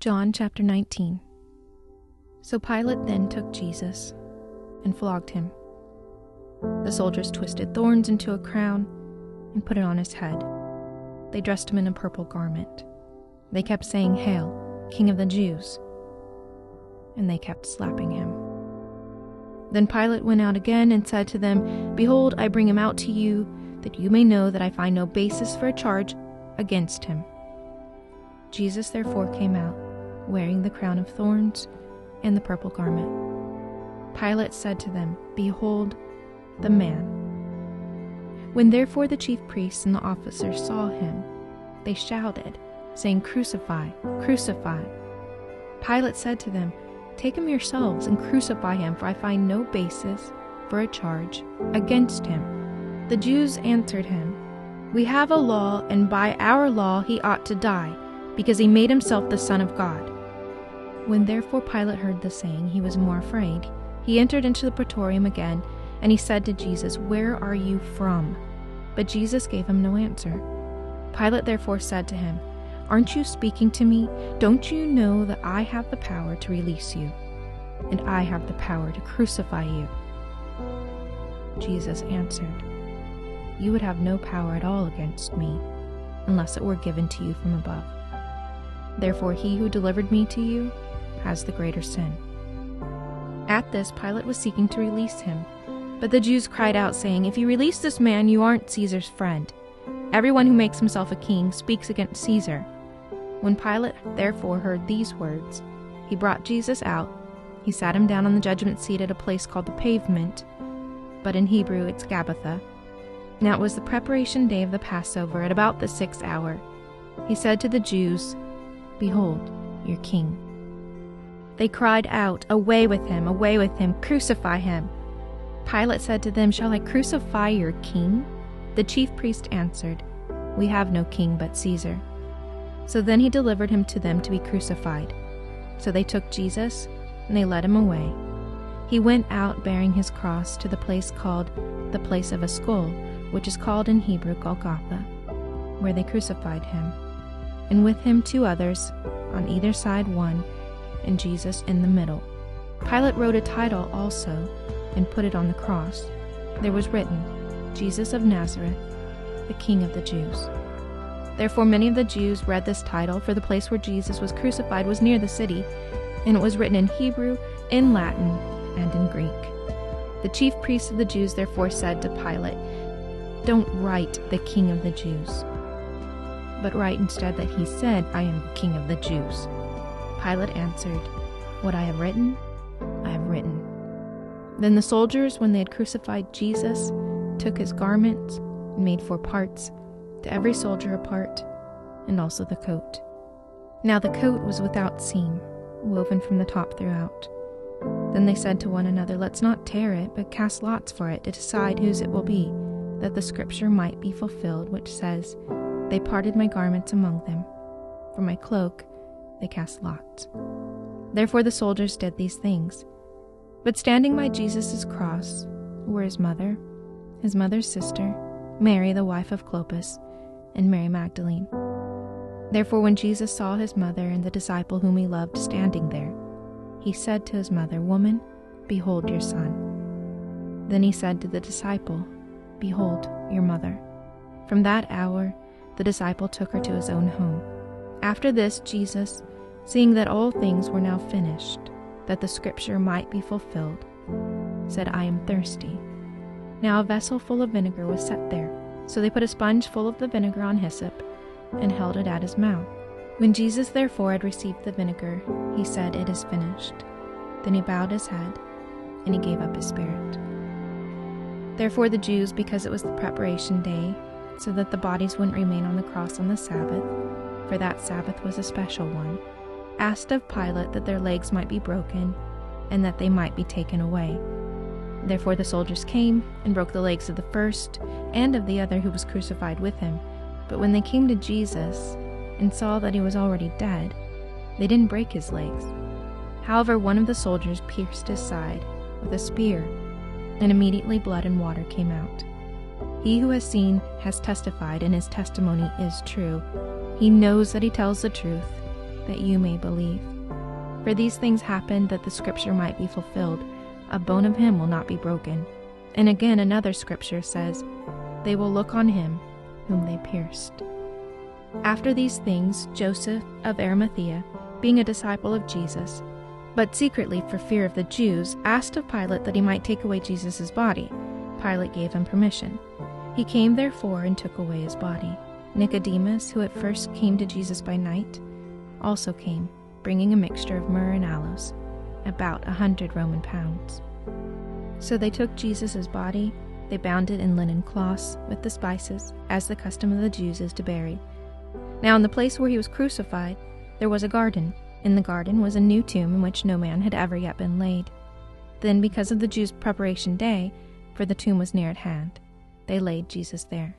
John chapter 19. So Pilate then took Jesus and flogged him. The soldiers twisted thorns into a crown and put it on his head. They dressed him in a purple garment. They kept saying, "Hail, King of the Jews," and they kept slapping him. Then Pilate went out again and said to them, "Behold, I bring him out to you, that you may know that I find no basis for a charge against him." Jesus therefore came out, wearing the crown of thorns and the purple garment. Pilate said to them, "Behold, the man." When therefore the chief priests and the officers saw him, they shouted, saying, "Crucify, crucify." Pilate said to them, "Take him yourselves and crucify him, for I find no basis for a charge against him." The Jews answered him, "We have a law, and by our law he ought to die, because he made himself the Son of God." When therefore Pilate heard the saying, he was more afraid. He entered into the praetorium again, and he said to Jesus, "Where are you from?" But Jesus gave him no answer. Pilate therefore said to him, "Aren't you speaking to me? Don't you know that I have the power to release you, and I have the power to crucify you?" Jesus answered, "You would have no power at all against me, unless it were given to you from above. Therefore he who delivered me to you has the greater sin." At this, Pilate was seeking to release him, but the Jews cried out, saying, "If you release this man, you aren't Caesar's friend. Everyone who makes himself a king speaks against Caesar." When Pilate therefore heard these words, he brought Jesus out. He sat him down on the judgment seat at a place called the Pavement, but in Hebrew it's Gabbatha. Now it was the preparation day of the Passover, at about the 6th hour. He said to the Jews, "Behold, your king." They cried out, "Away with him, away with him, crucify him." Pilate said to them, "Shall I crucify your king?" The chief priest answered, "We have no king but Caesar." So then he delivered him to them to be crucified. So they took Jesus, and they led him away. He went out bearing his cross to the place called the Place of a Skull, which is called in Hebrew Golgotha, where they crucified him, and with him 2 others, on either side one, and Jesus in the middle. Pilate wrote a title also, and put it on the cross. There was written, "Jesus of Nazareth, the King of the Jews." Therefore many of the Jews read this title, for the place where Jesus was crucified was near the city, and it was written in Hebrew, in Latin, and in Greek. The chief priests of the Jews therefore said to Pilate, "Don't write the King of the Jews, but write instead that he said, 'I am the King of the Jews.'" Pilate answered, "What I have written, I have written." Then the soldiers, when they had crucified Jesus, took his garments and made 4 parts, to every soldier a part, and also the coat. Now the coat was without seam, woven from the top throughout. Then they said to one another, "Let's not tear it, but cast lots for it, to decide whose it will be, that the scripture might be fulfilled, which says, 'They parted my garments among them. For my cloak they cast lots.'" Therefore the soldiers did these things. But standing by Jesus' cross were his mother, his mother's sister, Mary the wife of Clopas, and Mary Magdalene. Therefore when Jesus saw his mother and the disciple whom he loved standing there, he said to his mother, "Woman, behold your son." Then he said to the disciple, "Behold your mother." From that hour the disciple took her to his own home. After this, Jesus, seeing that all things were now finished, that the scripture might be fulfilled, said, "I am thirsty." Now a vessel full of vinegar was set there, so they put a sponge full of the vinegar on hyssop, and held it at his mouth. When Jesus therefore had received the vinegar, he said, "It is finished." Then he bowed his head, and he gave up his spirit. Therefore the Jews, because it was the preparation day, so that the bodies wouldn't remain on the cross on the Sabbath, for that Sabbath was a special one, asked of Pilate that their legs might be broken, and that they might be taken away. Therefore the soldiers came and broke the legs of the first and of the other who was crucified with him. But when they came to Jesus and saw that he was already dead, they didn't break his legs. However, one of the soldiers pierced his side with a spear, and immediately blood and water came out. He who has seen has testified, and his testimony is true. He knows that he tells the truth, that you may believe. For these things happened that the scripture might be fulfilled, a bone of him will not be broken. And again another scripture says, they will look on him whom they pierced. After these things, Joseph of Arimathea, being a disciple of Jesus, but secretly for fear of the Jews, asked of Pilate that he might take away Jesus' body. Pilate gave him permission. He came therefore and took away his body. Nicodemus, who at first came to Jesus by night, also came, bringing a mixture of myrrh and aloes, about 100 Roman pounds. So they took Jesus' body, they bound it in linen cloths with the spices, as the custom of the Jews is to bury. Now in the place where he was crucified, there was a garden. In the garden was a new tomb in which no man had ever yet been laid. Then, because of the Jews' preparation day, for the tomb was near at hand, they laid Jesus there.